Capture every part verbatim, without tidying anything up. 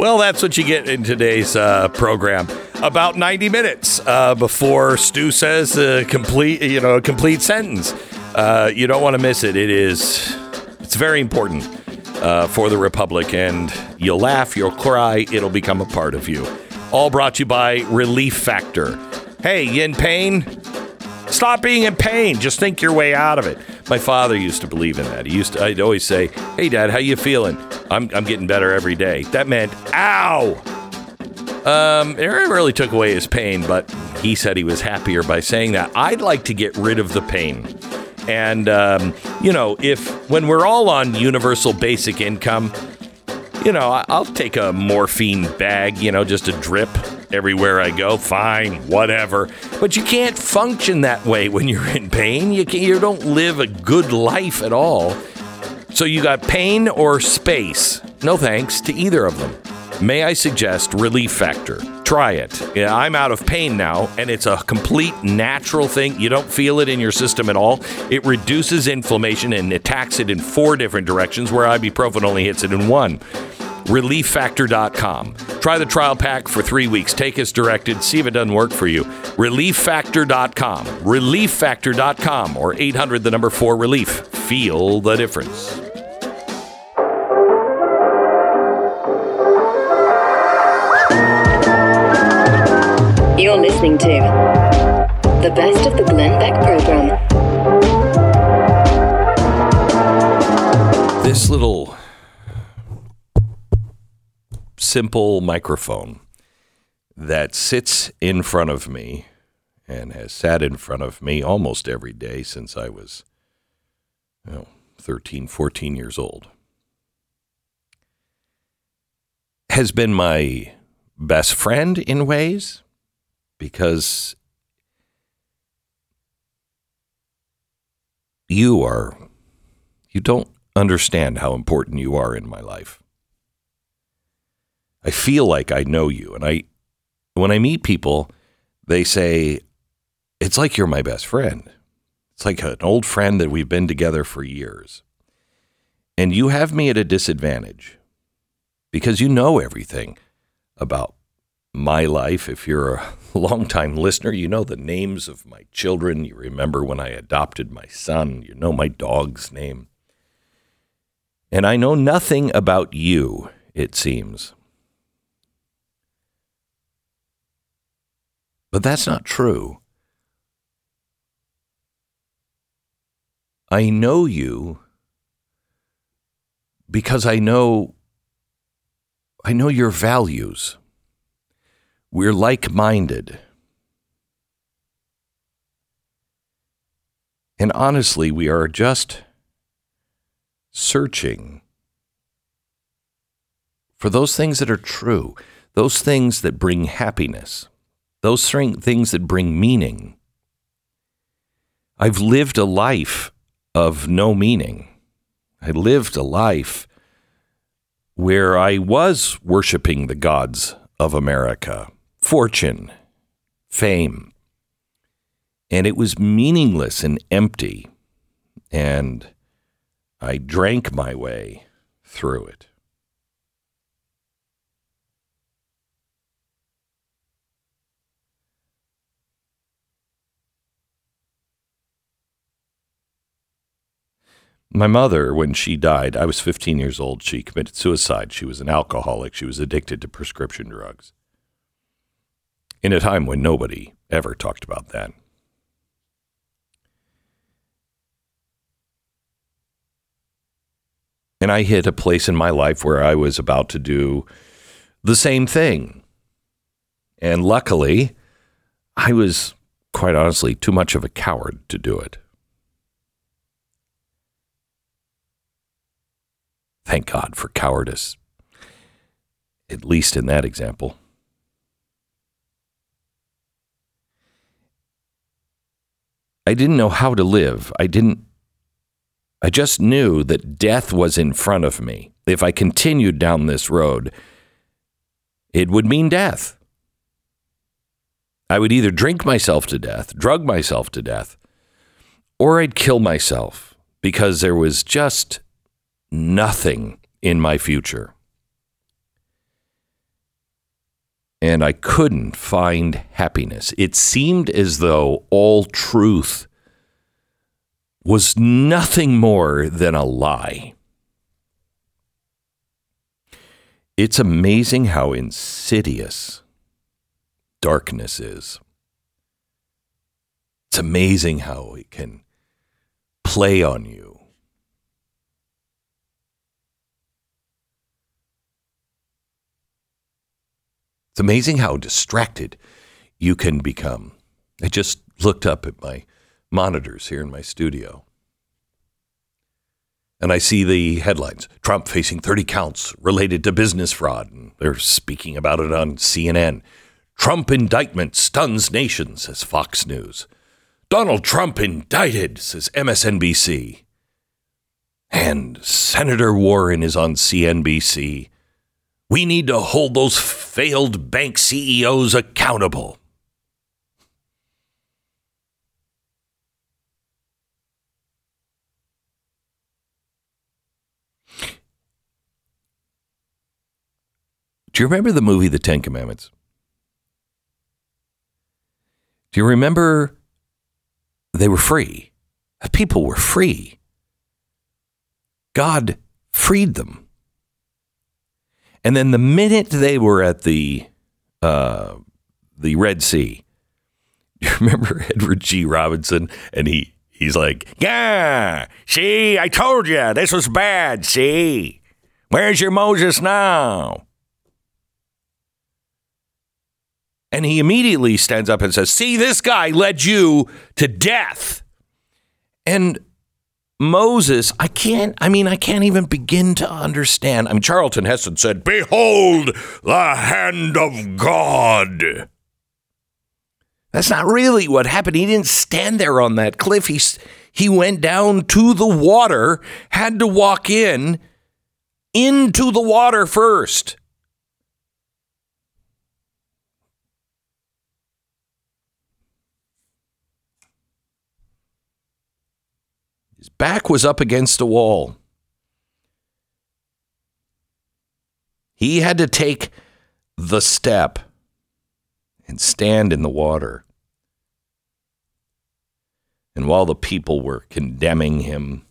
Well, that's what you get in today's uh, program. About ninety minutes uh, before Stu says the complete, you know, complete sentence. Uh, you don't want to miss it. It is, it's very important uh, for the Republic, and you'll laugh, you'll cry, it'll become a part of you. All brought to you by Relief Factor. Hey, you in pain? Stop being in pain. Just think your way out of it. My father used to believe in that. He used to, I'd always say, "Hey, Dad, how you feeling?" I'm, I'm getting better every day. That meant, ow! Um, it really took away his pain, but he said he was happier by saying that. I'd like to get rid of the pain. And, um, you know, if when we're all on universal basic income, you know, I'll take a morphine bag, you know, just a drip everywhere I go. Fine, whatever. But you can't function that way when you're in pain. You can't, you don't live a good life at all. So you got pain or space. No thanks to either of them. May I suggest Relief Factor? Try it. Yeah, I'm out of pain now, and it's a complete natural thing. You don't feel it in your system at all. It reduces inflammation and attacks it in four different directions, where ibuprofen only hits it in one. relief factor dot com. Try the trial pack for three weeks. Take as directed. See if it doesn't work for you. relief factor dot com. relief factor dot com or eight hundred the number four relief. Feel the difference. You're listening to the best of the Glenn Beck program. This little simple microphone that sits in front of me and has sat in front of me almost every day since I was, you know, thirteen, fourteen years old, has been my best friend in ways. Because you are, you don't understand how important you are in my life. I feel like I know you. And I, when I meet people, they say, it's like you're my best friend. It's like an old friend that we've been together for years. And you have me at a disadvantage because you know everything about my life. If you're a longtime listener, you know the names of my children. You remember when I adopted my son. You know my dog's name. And I know nothing about you, it seems. But that's not true. I know you because I know, I know your values. We're like-minded. And honestly, we are just searching for those things that are true, those things that bring happiness, those things that bring meaning. I've lived a life of no meaning. I lived a life where I was worshiping the gods of America. Fortune, fame, and it was meaningless and empty, and I drank my way through it. My mother, when she died, I was fifteen years old. She committed suicide. She was an alcoholic. She was addicted to prescription drugs. In a time when nobody ever talked about that. And I hit a place in my life where I was about to do the same thing. And luckily, I was, quite honestly, too much of a coward to do it. Thank God for cowardice, at least in that example. I didn't know how to live. I didn't, I just knew that death was in front of me. If I continued down this road, it would mean death. I would either drink myself to death, drug myself to death, or I'd kill myself because there was just nothing in my future. and I couldn't find happiness. It seemed as though all truth was nothing more than a lie. It's amazing how insidious darkness is. It's amazing how it can play on you. It's amazing how distracted you can become. I just looked up at my monitors here in my studio, and I see the headlines. Trump facing thirty counts related to business fraud. And they're speaking about it on C N N. Trump indictment stuns nation, says Fox News. Donald Trump indicted, says M S N B C. And Senator Warren is on C N B C. We need to hold those failed bank C E Os accountable. Do you remember the movie The Ten Commandments? Do you remember they were free? The people were free. God freed them. And then the minute they were at the uh, the Red Sea, do you remember Edward G. Robinson? And he, he's like, yeah, see, I told you this was bad. See, where's your Moses now? And he immediately stands up and says, see, this guy led you to death. And Moses, I can't, I mean, I can't even begin to understand. I mean, Charlton Heston said, behold the hand of God. That's not really what happened. He didn't stand there on that cliff. He, he went down to the water, had to walk in, into the water first. His back was up against a wall. He had to take the step and stand in the water. And while the people were condemning him,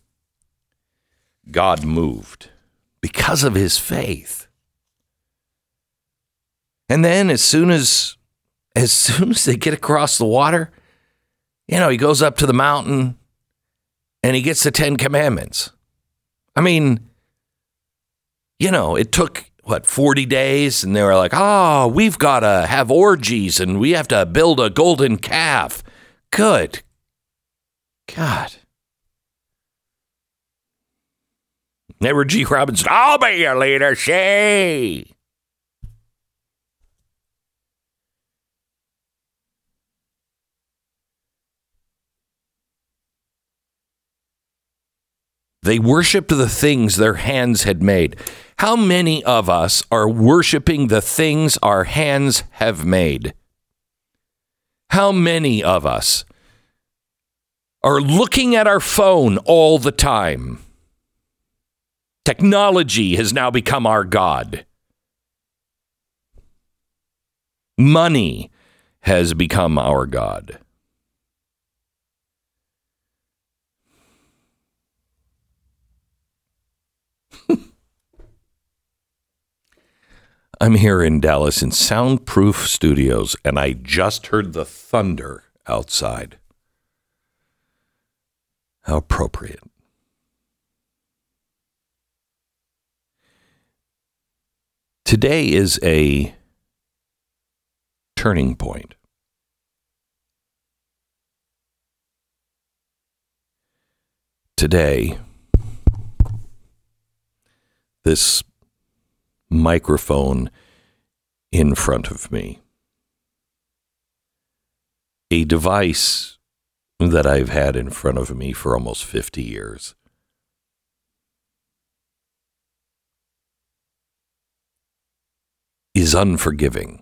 God moved because of his faith. And then as soon as, as soon as they get across the water, you know, he goes up to the mountain. And he gets the Ten Commandments. I mean, you know, it took, what, forty days? And they were like, oh, we've got to have orgies and we have to build a golden calf. Good God. Edward G. Robinson, I'll be your leader, she. They worshiped the things their hands had made. How many of us are worshiping the things our hands have made? How many of us are looking at our phone all the time? Technology has now become our God. Money has become our God. I'm here in Dallas in soundproof studios, and I just heard the thunder outside. How appropriate. Today is a turning point. Today, this microphone in front of me, a device that I've had in front of me for almost fifty years. Is unforgiving.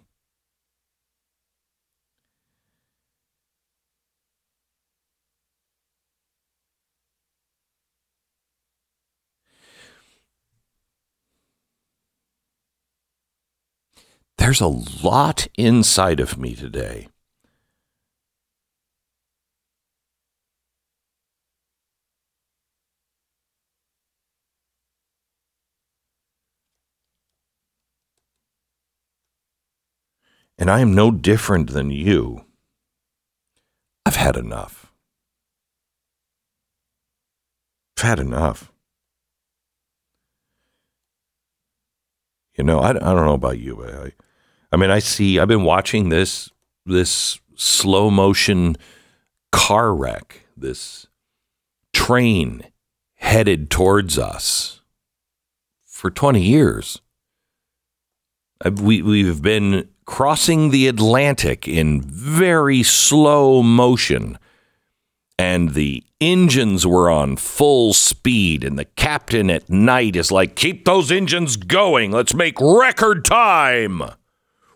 there's a lot inside of me today. And I am no different than you. I've had enough. I've had enough. You know, I, I don't know about you, but I, I mean, I see, I've been watching this, this slow motion car wreck, this train headed towards us for twenty years. We, we've been crossing the Atlantic in very slow motion, and the engines were on full speed, and the captain at night is like, keep those engines going. Let's make record time.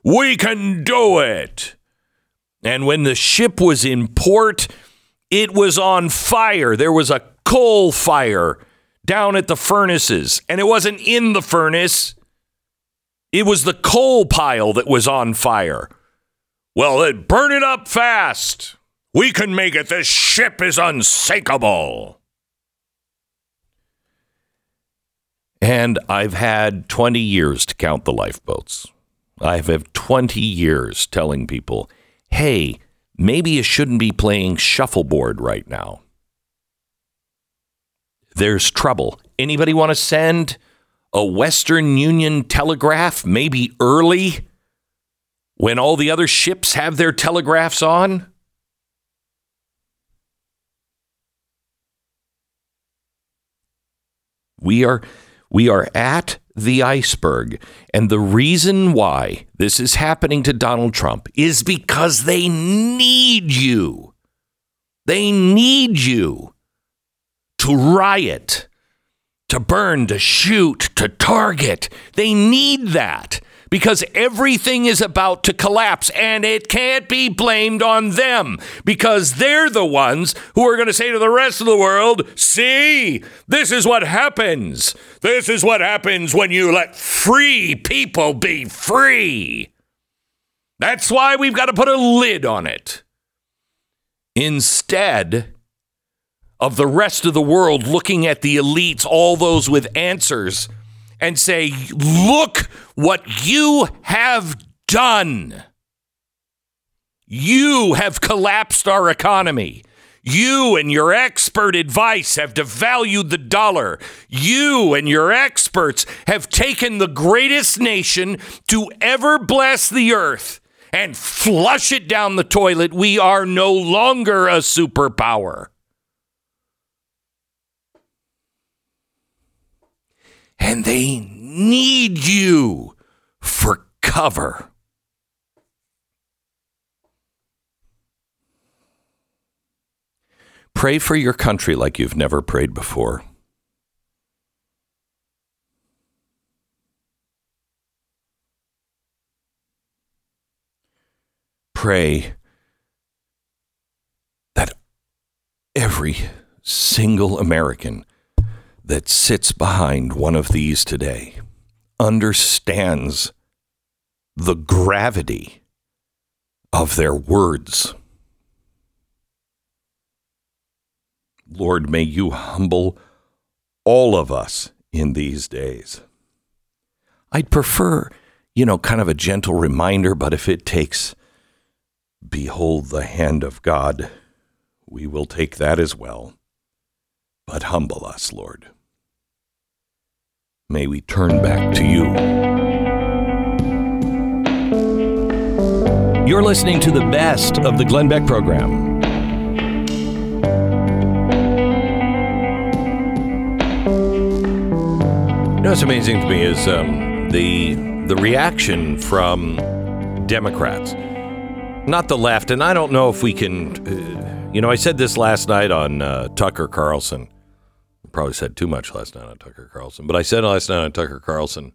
We can do it. And when the ship was in port, it was on fire. There was a coal fire down at the furnaces, and it wasn't in the furnace. It was the coal pile that was on fire. Well, it burn it up fast. We can make it. This ship is unsinkable. And I've had twenty years to count the lifeboats. I've had twenty years telling people, hey, maybe you shouldn't be playing shuffleboard right now. There's trouble. Anybody want to send a Western Union telegraph, maybe early, when all the other ships have their telegraphs on? We are we are at the iceberg. And the reason why this is happening to Donald Trump is because they need you. They need you to riot, to burn, to shoot, to target. They need that because everything is about to collapse, and it can't be blamed on them because they're the ones who are going to say to the rest of the world, see, this is what happens. This is what happens when you let free people be free. That's why we've got to put a lid on it. Instead of the rest of the world looking at the elites, all those with answers, and say, look what you have done. You have collapsed our economy. You and your expert advice have devalued the dollar. You and your experts have taken the greatest nation to ever bless the earth and flush it down the toilet. We are no longer a superpower. And they need you for cover. Pray for your country like you've never prayed before. Pray that every single American that sits behind one of these today understands the gravity of their words. Lord, may you humble all of us in these days. I'd prefer, you know, kind of a gentle reminder, but if it takes, behold the hand of God, we will take that as well. But humble us, Lord. May we turn back to you. You're listening to the best of the Glenn Beck program. You know what's amazing to me is um, the the reaction from Democrats, not the left. And I don't know if we can. Uh, you know, I said this last night on uh, Tucker Carlson. Probably said too much last night on Tucker Carlson, but I said last night on Tucker Carlson,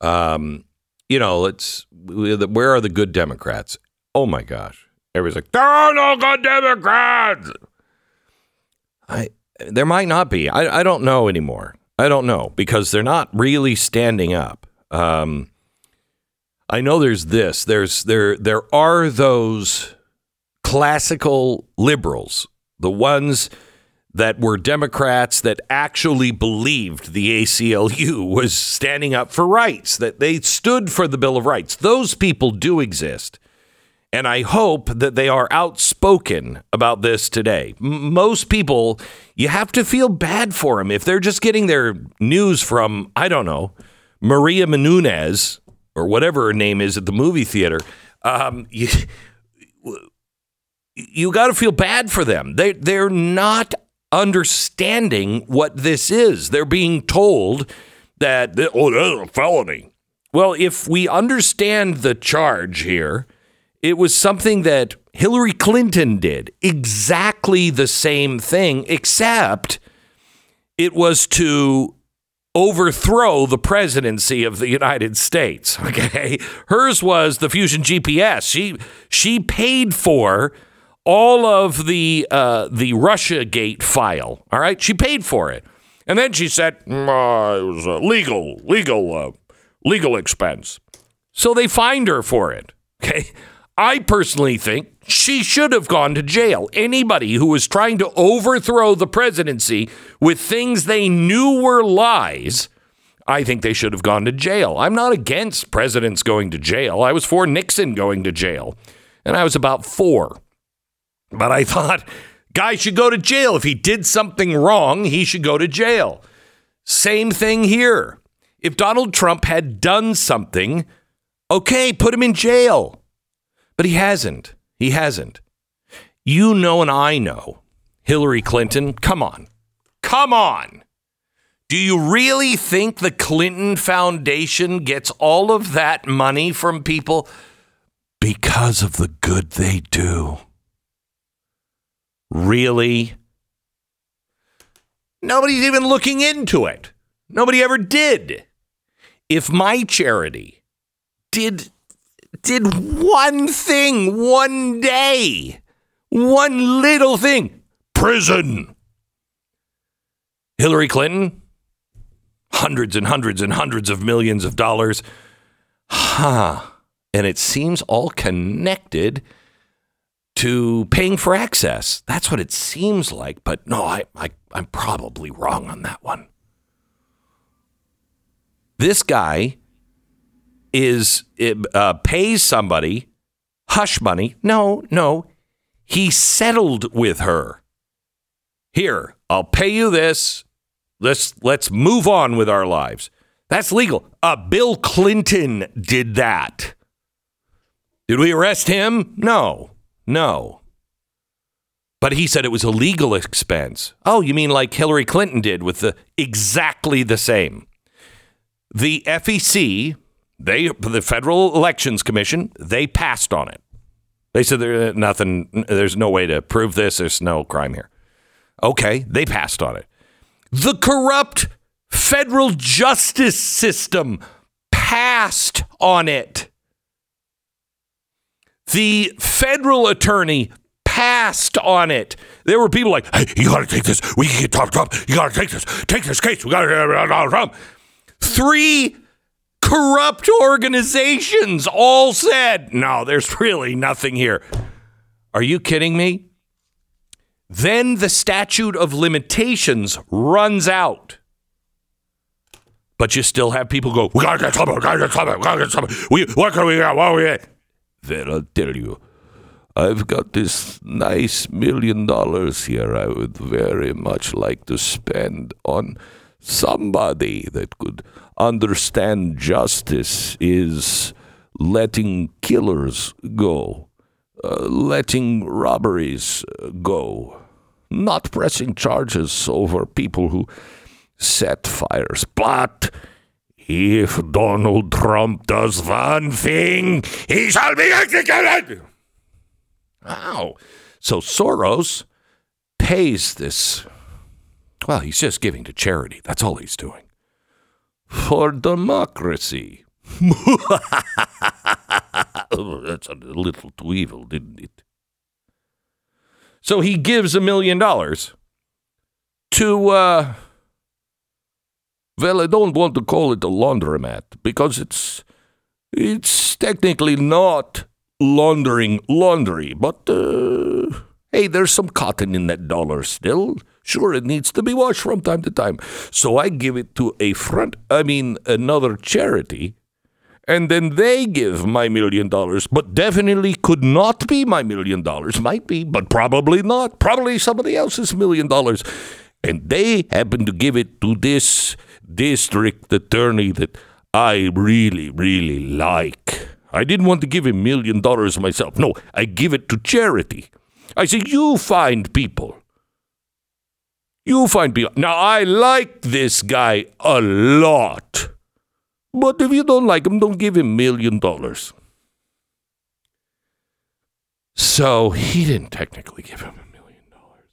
um, you know, let's, where are the good Democrats? Oh my gosh. Everybody's like, there are no good Democrats. I, there might not be. I, I don't know anymore. I don't know because they're not really standing up. Um, I know there's this. There's there there are those classical liberals, the ones that were Democrats that actually believed the A C L U was standing up for rights, that they stood for the Bill of Rights. Those people do exist. And I hope that they are outspoken about this today. M- most people, you have to feel bad for them. If they're just getting their news from, I don't know, Maria Menunez or whatever her name is at the movie theater, um, you, you got to feel bad for them. They, they're not understanding what this is. They're being told that, oh, that's a felony. Well, if we understand the charge here, it was something that Hillary Clinton did, exactly the same thing, except it was to overthrow the presidency of the United States. Okay, hers was the Fusion G P S. She she paid for all of the uh, the Russia Gate file. All right, she paid for it, and then she said mm, uh, it was a legal legal uh, legal expense. So they fined her for it. Okay. I personally think she should have gone to jail. Anybody who was trying to overthrow the presidency with things they knew were lies, I think they should have gone to jail. I'm not against presidents going to jail. I was for Nixon going to jail, and I was about four. But I thought, guy should go to jail. If he did something wrong, he should go to jail. Same thing here. If Donald Trump had done something, okay, put him in jail. But he hasn't. He hasn't. You know, and I know. Hillary Clinton, come on. Come on. Do you really think the Clinton Foundation gets all of that money from people because of the good they do? Really? Nobody's even looking into it. Nobody ever did. If my charity did did one thing one day, one little thing, prison. Hillary Clinton, hundreds and hundreds and hundreds of millions of dollars. Huh. And it seems all connected to paying for access. That's what it seems like. But no, I, I, I'm probably wrong on that one. This guy is uh, pays somebody hush money. No, no. He settled with her. Here, I'll pay you this. Let's let's move on with our lives. That's legal. Uh, Bill Clinton did that. Did we arrest him? No, no. But he said it was a legal expense. Oh, you mean like Hillary Clinton did with the exactly the same. The F E C... They, the Federal Elections Commission, they passed on it. They said there's nothing, there's no way to prove this. There's no crime here. Okay, they passed on it. The corrupt federal justice system passed on it. The federal attorney passed on it. There were people like, hey, you got to take this. We can get Donald Trump. You got to take this. Take this case. We got to get Donald Trump. Three corrupt organizations all said, no, there's really nothing here. Are you kidding me? Then the statute of limitations runs out. But you still have people go, we gotta get something, we gotta get something, we gotta get something. We, what can we get? What are we at? Then I'll tell you, I've got this nice million dollars here I would very much like to spend on somebody that could understand justice is letting killers go, uh, letting robberies go, not pressing charges over people who set fires. But if Donald Trump does one thing, he shall be executed. Wow. So Soros pays this. Well, he's just giving to charity. That's all he's doing. For democracy. Oh, that's a little too evil, didn't it? So he gives a million dollars to, uh, well, I don't want to call it a laundromat because it's It's technically not laundering laundry, but, uh, hey, there's some cotton in that dollar still. Sure, it needs to be washed from time to time. So I give it to a front, I mean, another charity, and then they give my million dollars, but definitely could not be my million dollars. Might be, but probably not. Probably somebody else's million dollars. And they happen to give it to this district attorney that I really, really like. I didn't want to give a million dollars myself. No, I give it to charity. I say, you find people. You find people. Now, I like this guy a lot. But if you don't like him, don't give him a million dollars. So he didn't technically give him a million dollars.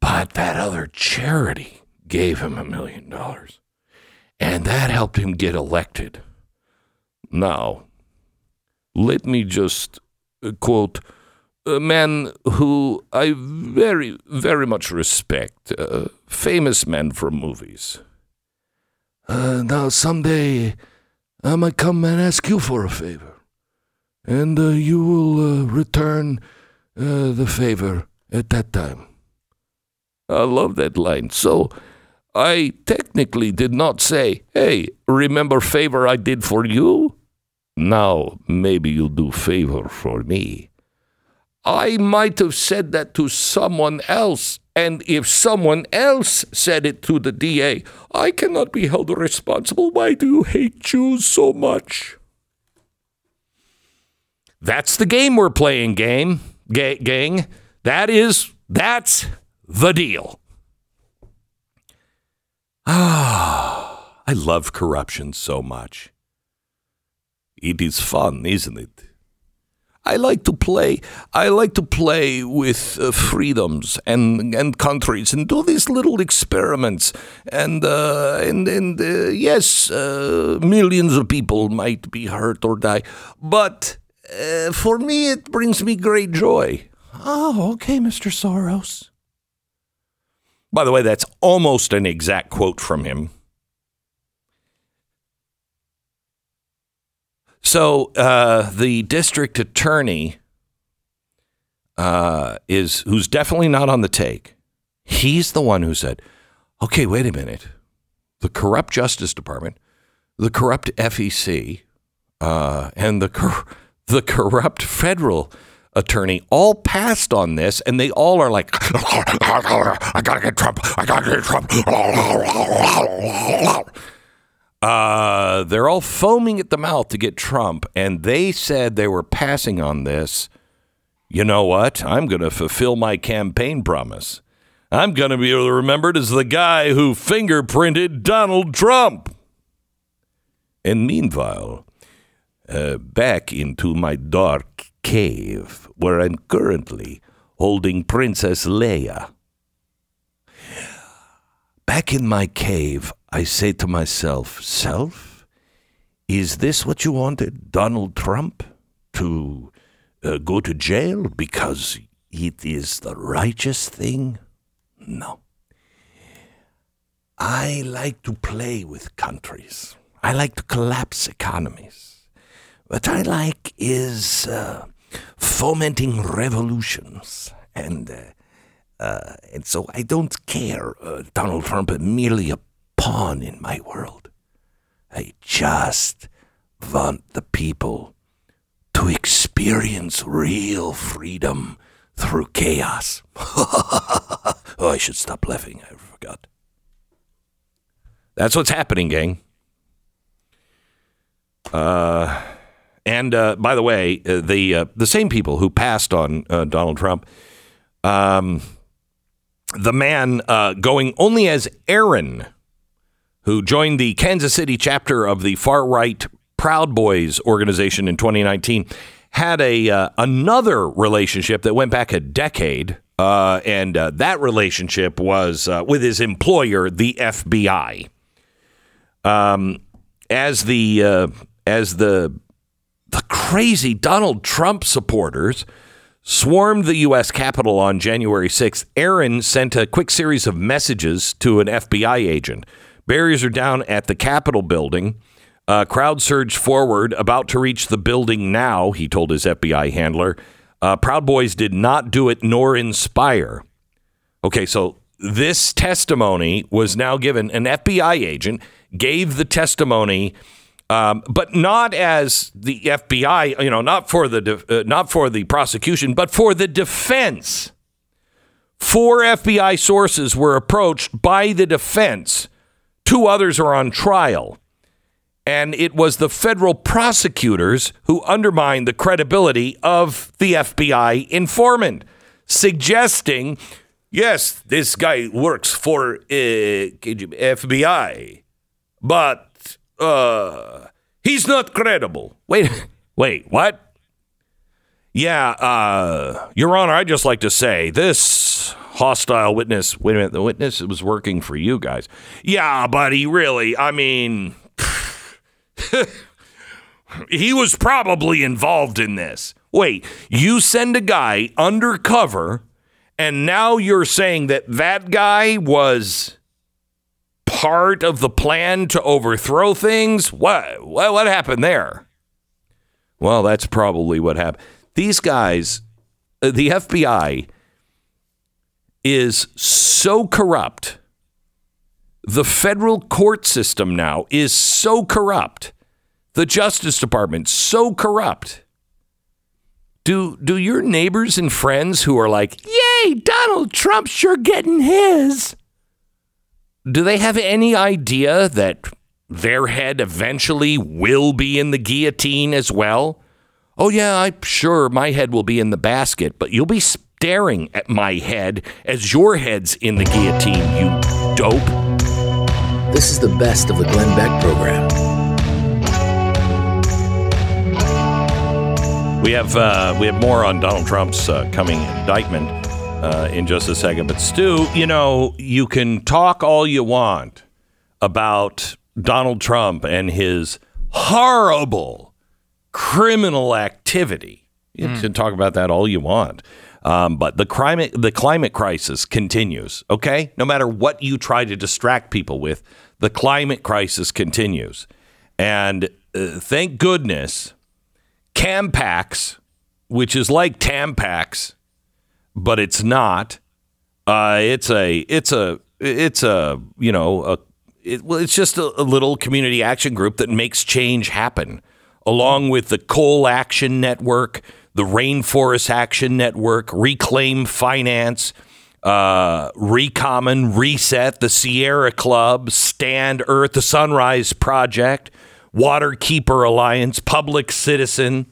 But that other charity gave him a million dollars. And that helped him get elected. Now, let me just quote a man who I very, very much respect, a famous man from movies. Uh, now, someday, I might come and ask you for a favor. And uh, you will uh, return uh, the favor at that time. I love that line. So, I technically did not say, hey, remember favor I did for you? Now, maybe you'll do favor for me. I might have said that to someone else. And if someone else said it to the D A, I cannot be held responsible. Why do you hate Jews so much? That's the game we're playing, game, ga- gang. That is, that's the deal. Ah, I love corruption so much. It is fun, isn't it? I like to play. I like to play with uh, freedoms and and countries and do these little experiments. And uh, and and uh, yes, uh, millions of people might be hurt or die, but uh, for me, it brings me great joy. Oh, okay, Mister Soros. By the way, that's almost an exact quote from him. So uh, the district attorney uh, is who's definitely not on the take. He's the one who said, OK, wait a minute. The corrupt Justice Department, the corrupt F E C uh, and the cor- the corrupt federal attorney all passed on this, and they all are like, I gotta get Trump, I gotta get Trump. Uh, they're all foaming at the mouth to get Trump, and they said they were passing on this. You know what? I'm going to fulfill my campaign promise. I'm going to be remembered as the guy who fingerprinted Donald Trump. And meanwhile, uh, back into my dark cave where I'm currently holding Princess Leia. Back in my cave, I say to myself, self, is this what you wanted Donald Trump to uh, go to jail because it is the righteous thing? No. I like to play with countries. I like to collapse economies. What I like is uh, fomenting revolutions, and uh, uh, and so I don't care. Uh, Donald Trump is merely a pawn in my world. I just want the people to experience real freedom through chaos. Oh, I should stop laughing. I forgot. That's what's happening, gang. Uh. And uh, by the way, uh, the uh, the same people who passed on uh, Donald Trump, um, the man uh, going only as Aaron, who joined the Kansas City chapter of the far right Proud Boys organization in twenty nineteen, had a uh, another relationship that went back a decade. Uh, and uh, that relationship was uh, with his employer, the F B I. Um, as the uh, as the. The crazy Donald Trump supporters swarmed the U S Capitol on January sixth. Aaron sent a quick series of messages to an F B I agent. Barriers are down at the Capitol building. Uh, crowd surged forward, about to reach the building now, he told his F B I handler. Uh, Proud Boys did not do it nor inspire. Okay, so this testimony was now given. An F B I agent gave the testimony, um, but not as the F B I, you know, not for the de- uh, not for the prosecution, but for the defense. Four F B I sources were approached by the defense. Two others are on trial. And it was the federal prosecutors who undermined the credibility of the F B I informant, suggesting, yes, this guy works for uh, F B I, but uh, he's not credible. Wait, wait, what? Yeah, uh, Your Honor, I'd just like to say this hostile witness, wait a minute, the witness was working for you guys. Yeah, but he really, I mean... he was probably involved in this. Wait, you send a guy undercover, and now you're saying that that guy was part of the plan to overthrow things? What? What, what happened there? Well, that's probably what happened. These guys, the F B I, is so corrupt. The federal court system now is so corrupt. The Justice Department, so corrupt. Do do your neighbors and friends who are like, yay, Donald Trump's sure getting his. Do they have any idea that their head eventually will be in the guillotine as well? Oh, yeah, I'm sure my head will be in the basket, but you'll be staring at my head as your head's in the guillotine, you dope. This is the best of the Glenn Beck program. We have uh, we have more on Donald Trump's uh, coming indictment uh, in just a second. But Stu, you know, you can talk all you want about Donald Trump and his horrible criminal activity. You mm. can talk about that all you want. Um, but the crime, the climate crisis continues, okay? No matter what you try to distract people with, the climate crisis continues. And uh, thank goodness, Campax, which is like Tampax, but it's not. Uh, it's a, it's a, it's a, you know, a, it, well, it's just a, a little community action group that makes change happen, along with the Coal Action Network, the Rainforest Action Network, Reclaim Finance, uh, Recommon, Reset, the Sierra Club, Stand Earth, the Sunrise Project, Water Keeper Alliance, Public Citizen,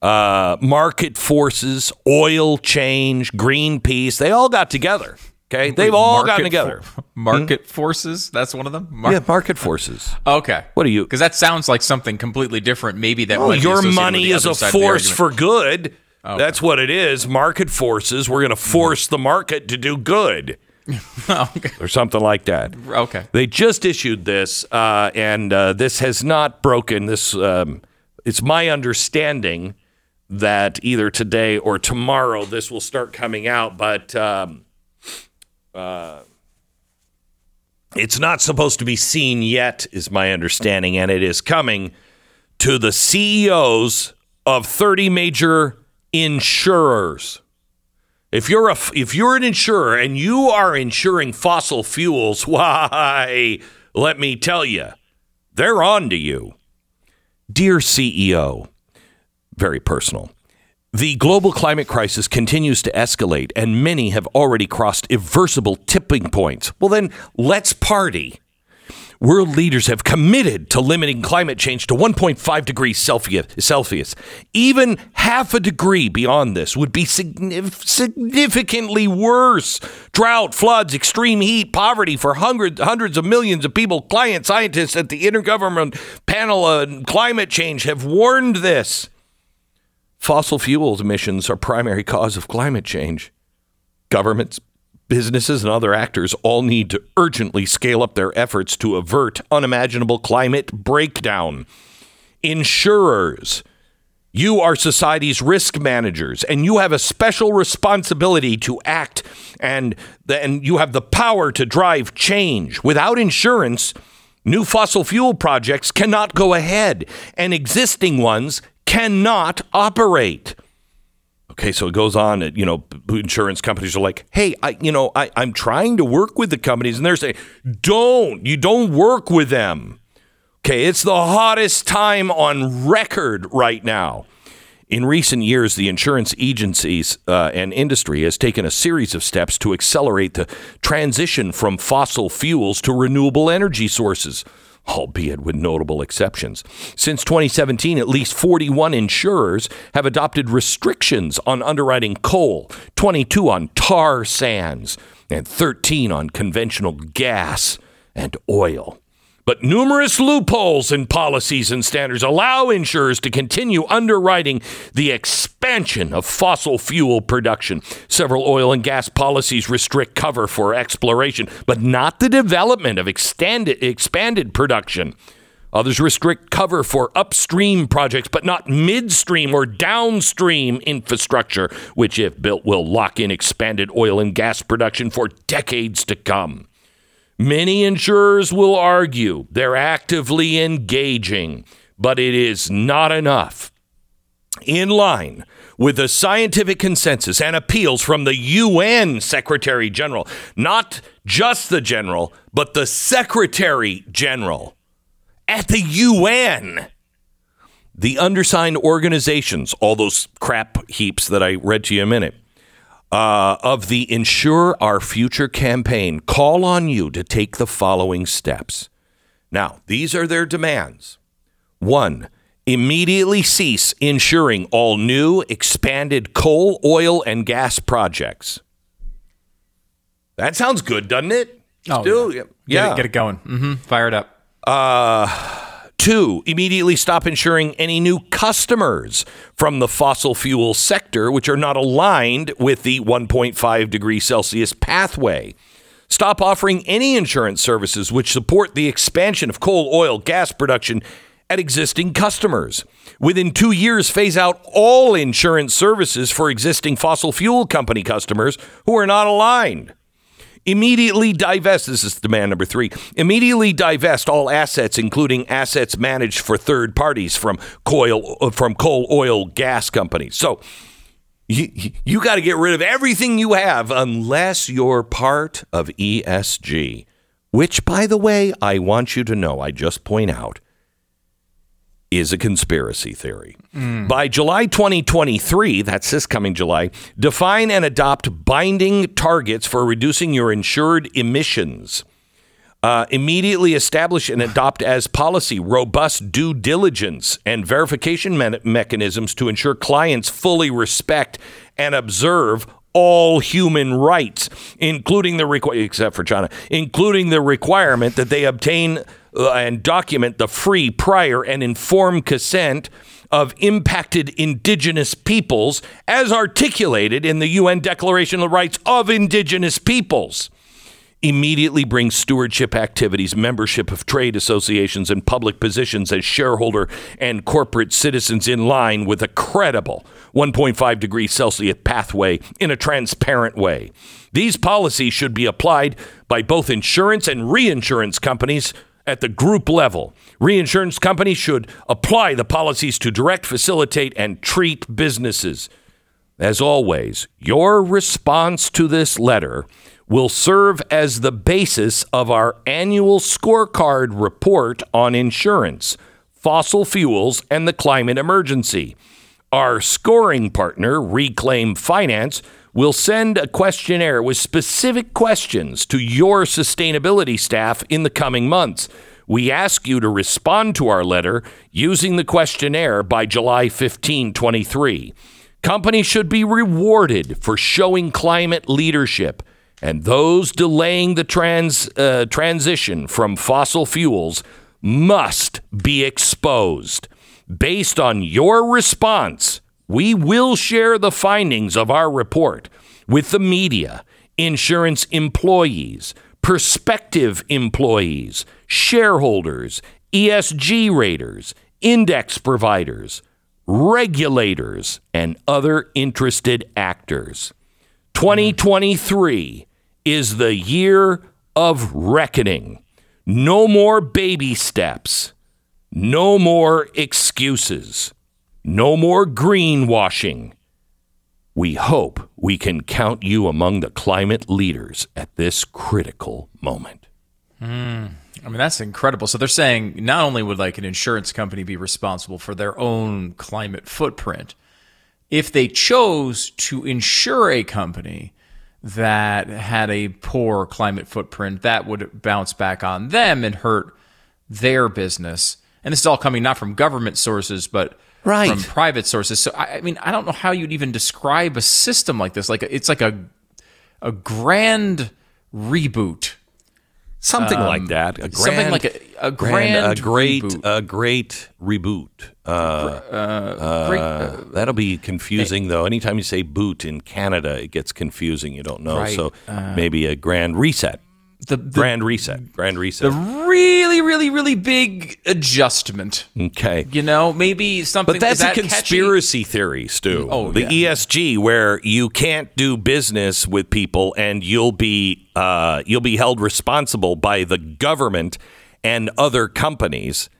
uh, Market Forces, Oil Change, Greenpeace. They all got together. Okay, they've Wait, all gotten together. For, market hmm? forces? That's one of them? Mar- yeah, market forces. Okay. What are you? Because that sounds like something completely different. Maybe that oh, your money is a force for good. Okay. That's what it is. Market forces. We're going to force the market to do good. Okay. Or something like that. Okay. They just issued this, uh, and uh, this has not broken. This. Um, it's my understanding that either today or tomorrow this will start coming out, but... Um, Uh, it's not supposed to be seen yet, is my understanding, and it is coming to the C E Os of thirty major insurers. If you're a, if you're an insurer and you are insuring fossil fuels, why, let me tell you, they're on to you. Dear C E O, very personal. The global climate crisis continues to escalate, and many have already crossed irreversible tipping points. Well, then let's party. World leaders have committed to limiting climate change to one point five degrees Celsius. Even half a degree beyond this would be significantly worse. Drought, floods, extreme heat, poverty for hundreds, hundreds of millions of people. Climate scientists at the Intergovernmental Panel on Climate Change have warned this. Fossil fuels emissions are primary cause of climate change. Governments, businesses, and other actors all need to urgently scale up their efforts to avert unimaginable climate breakdown. Insurers, you are society's risk managers, and you have a special responsibility to act, and, and you have the power to drive change. Without insurance, New fossil fuel projects cannot go ahead, and existing ones cannot operate. Okay, so it goes on. You know, insurance companies are like, hey, I, you know, I, I'm trying to work with the companies, and they're saying, don't, you don't work with them. Okay, it's the hottest time on record right now. In recent years, the insurance agencies uh, and industry has taken a series of steps to accelerate the transition from fossil fuels to renewable energy sources, albeit with notable exceptions. Since twenty seventeen, at least forty-one insurers have adopted restrictions on underwriting coal, twenty-two on tar sands, and thirteen on conventional gas and oil. But numerous loopholes in policies and standards allow insurers to continue underwriting the expansion of fossil fuel production. Several oil and gas policies restrict cover for exploration, but not the development of extended, expanded production. Others restrict cover for upstream projects, but not midstream or downstream infrastructure, which, if built, will lock in expanded oil and gas production for decades to come. Many insurers will argue they're actively engaging, but it is not enough. In line with the scientific consensus and appeals from the U N Secretary General, not just the general, but the Secretary General at the U N, the undersigned organizations, all those crap heaps that I read to you a minute, Uh, of the Insure Our Future campaign, call on you to take the following steps. Now, these are their demands. One, immediately cease insuring all new expanded coal, oil, and gas projects. That sounds good, doesn't it? Oh, Stu? Yeah. yeah. Get it, get it going. Mm-hmm. Fire it up. Uh... Two, immediately stop insuring any new customers from the fossil fuel sector, which are not aligned with the one point five degree Celsius pathway. Stop offering any insurance services which support the expansion of coal, oil, gas production at existing customers. Within two years, phase out all insurance services for existing fossil fuel company customers who are not aligned. Immediately divest, this is demand number three, immediately divest all assets, including assets managed for third parties from coal, from coal, oil, gas companies. So you, you got to get rid of everything you have unless you're part of E S G, which, by the way, I want you to know, I just point out, is a conspiracy theory. Mm. By July twenty twenty-three, that's this coming July, define and adopt binding targets for reducing your insured emissions. Uh, immediately establish and adopt as policy robust due diligence and verification me- mechanisms to ensure clients fully respect and observe all human rights, including the requ- except for China, including the requirement that they obtain and document the free, prior, and informed consent of impacted indigenous peoples as articulated in the U N Declaration of the Rights of Indigenous Peoples. Immediately bring stewardship activities, membership of trade associations, and public positions as shareholder and corporate citizens in line with a credible one point five degree Celsius pathway in a transparent way. These policies should be applied by both insurance and reinsurance companies at the group level. Reinsurance companies should apply the policies to direct, facilitate, and treat businesses. As always, your response to this letter will serve as the basis of our annual scorecard report on insurance, fossil fuels, and the climate emergency. Our scoring partner, Reclaim Finance, will send a questionnaire with specific questions to your sustainability staff in the coming months. We ask you to respond to our letter using the questionnaire by July fifteenth, twenty-three. Companies should be rewarded for showing climate leadership, and those delaying the trans, uh, transition from fossil fuels must be exposed. Based on your response, we will share the findings of our report with the media, insurance employees, prospective employees, shareholders, E S G raters, index providers, regulators, and other interested actors. twenty twenty-three is the year of reckoning. No more baby steps. No more excuses. No more greenwashing. We hope we can count you among the climate leaders at this critical moment. Mm. I mean, that's incredible. So they're saying not only would like an insurance company be responsible for their own climate footprint, if they chose to insure a company that had a poor climate footprint, that would bounce back on them and hurt their business. And this is all coming not from government sources, but right. from private sources. So, I mean, I don't know how you'd even describe a system like this. Like it's like a a grand reboot. Something um, like that. A grand, something like a, a grand, grand a great, reboot. A great reboot. Uh, uh, great, uh, that'll be confusing, uh, though. Anytime you say boot in Canada, it gets confusing. You don't know. Right, so uh, maybe a grand reset. The, the grand reset. Grand reset. The really, really, really big adjustment. Okay. You know, maybe something. But that's that a conspiracy catchy? theory, Stu. Oh, the yeah. E S G, where you can't do business with people, and you'll be uh, you'll be held responsible by the government and other companies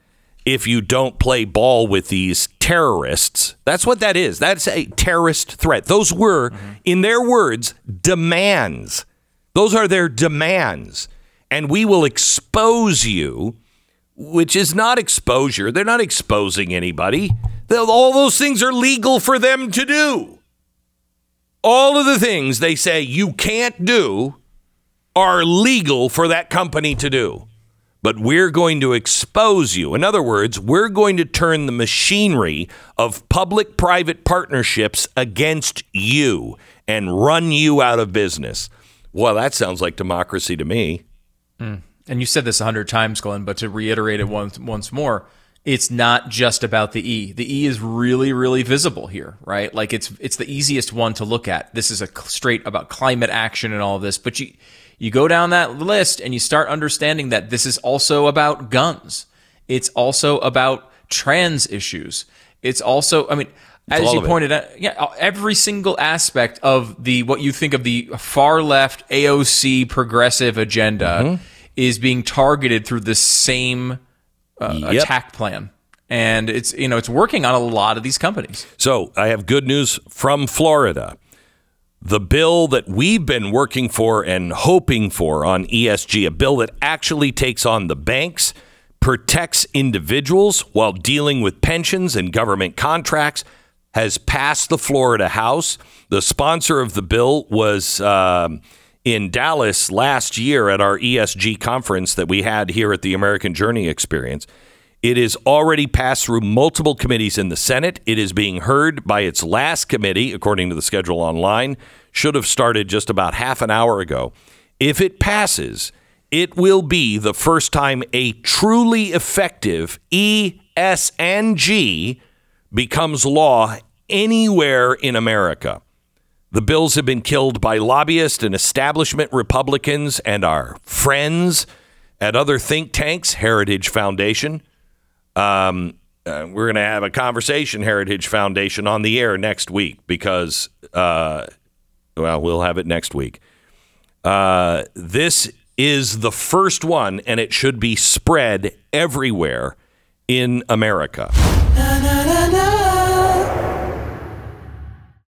if you don't play ball with these terrorists. That's what that is. That's a terrorist threat. Those were, mm-hmm. in their words, demands. Those are their demands, and we will expose you, which is not exposure. They're not exposing anybody. They'll, all those things are legal for them to do. All of the things they say you can't do are legal for that company to do, but we're going to expose you. In other words, we're going to turn the machinery of public-private partnerships against you and run you out of business. Well, that sounds like democracy to me. Mm. And you said this a hundred times, Glenn, but to reiterate it once once more, it's not just about the E. The E is really, really visible here, right? Like it's it's the easiest one to look at. This is a straight about climate action and all of this, but you you go down that list and you start understanding that this is also about guns. It's also about trans issues. It's also, I mean. As you pointed out, yeah, every single aspect of the what you think of the far left A O C progressive agenda mm-hmm. is being targeted through the same uh, yep. attack plan, and it's you know it's working on a lot of these companies. So I have good news from Florida. The bill that we've been working for and hoping for on E S G, a bill that actually takes on the banks, protects individuals while dealing with pensions and government contracts, has passed the Florida House. The sponsor of the bill was um, in Dallas last year at our E S G conference that we had here at the American Journey Experience. It is already passed through multiple committees in the Senate. It is being heard by its last committee, according to the schedule online. Should have started just about half an hour ago. If it passes, it will be the first time a truly effective E S G becomes law anywhere in America. The bills have been killed by lobbyists and establishment Republicans and our friends at other think tanks, Heritage Foundation. Um, uh, we're going to have a conversation, Heritage Foundation, on the air next week because, uh, well, we'll have it next week. Uh, this is the first one, and it should be spread everywhere in America.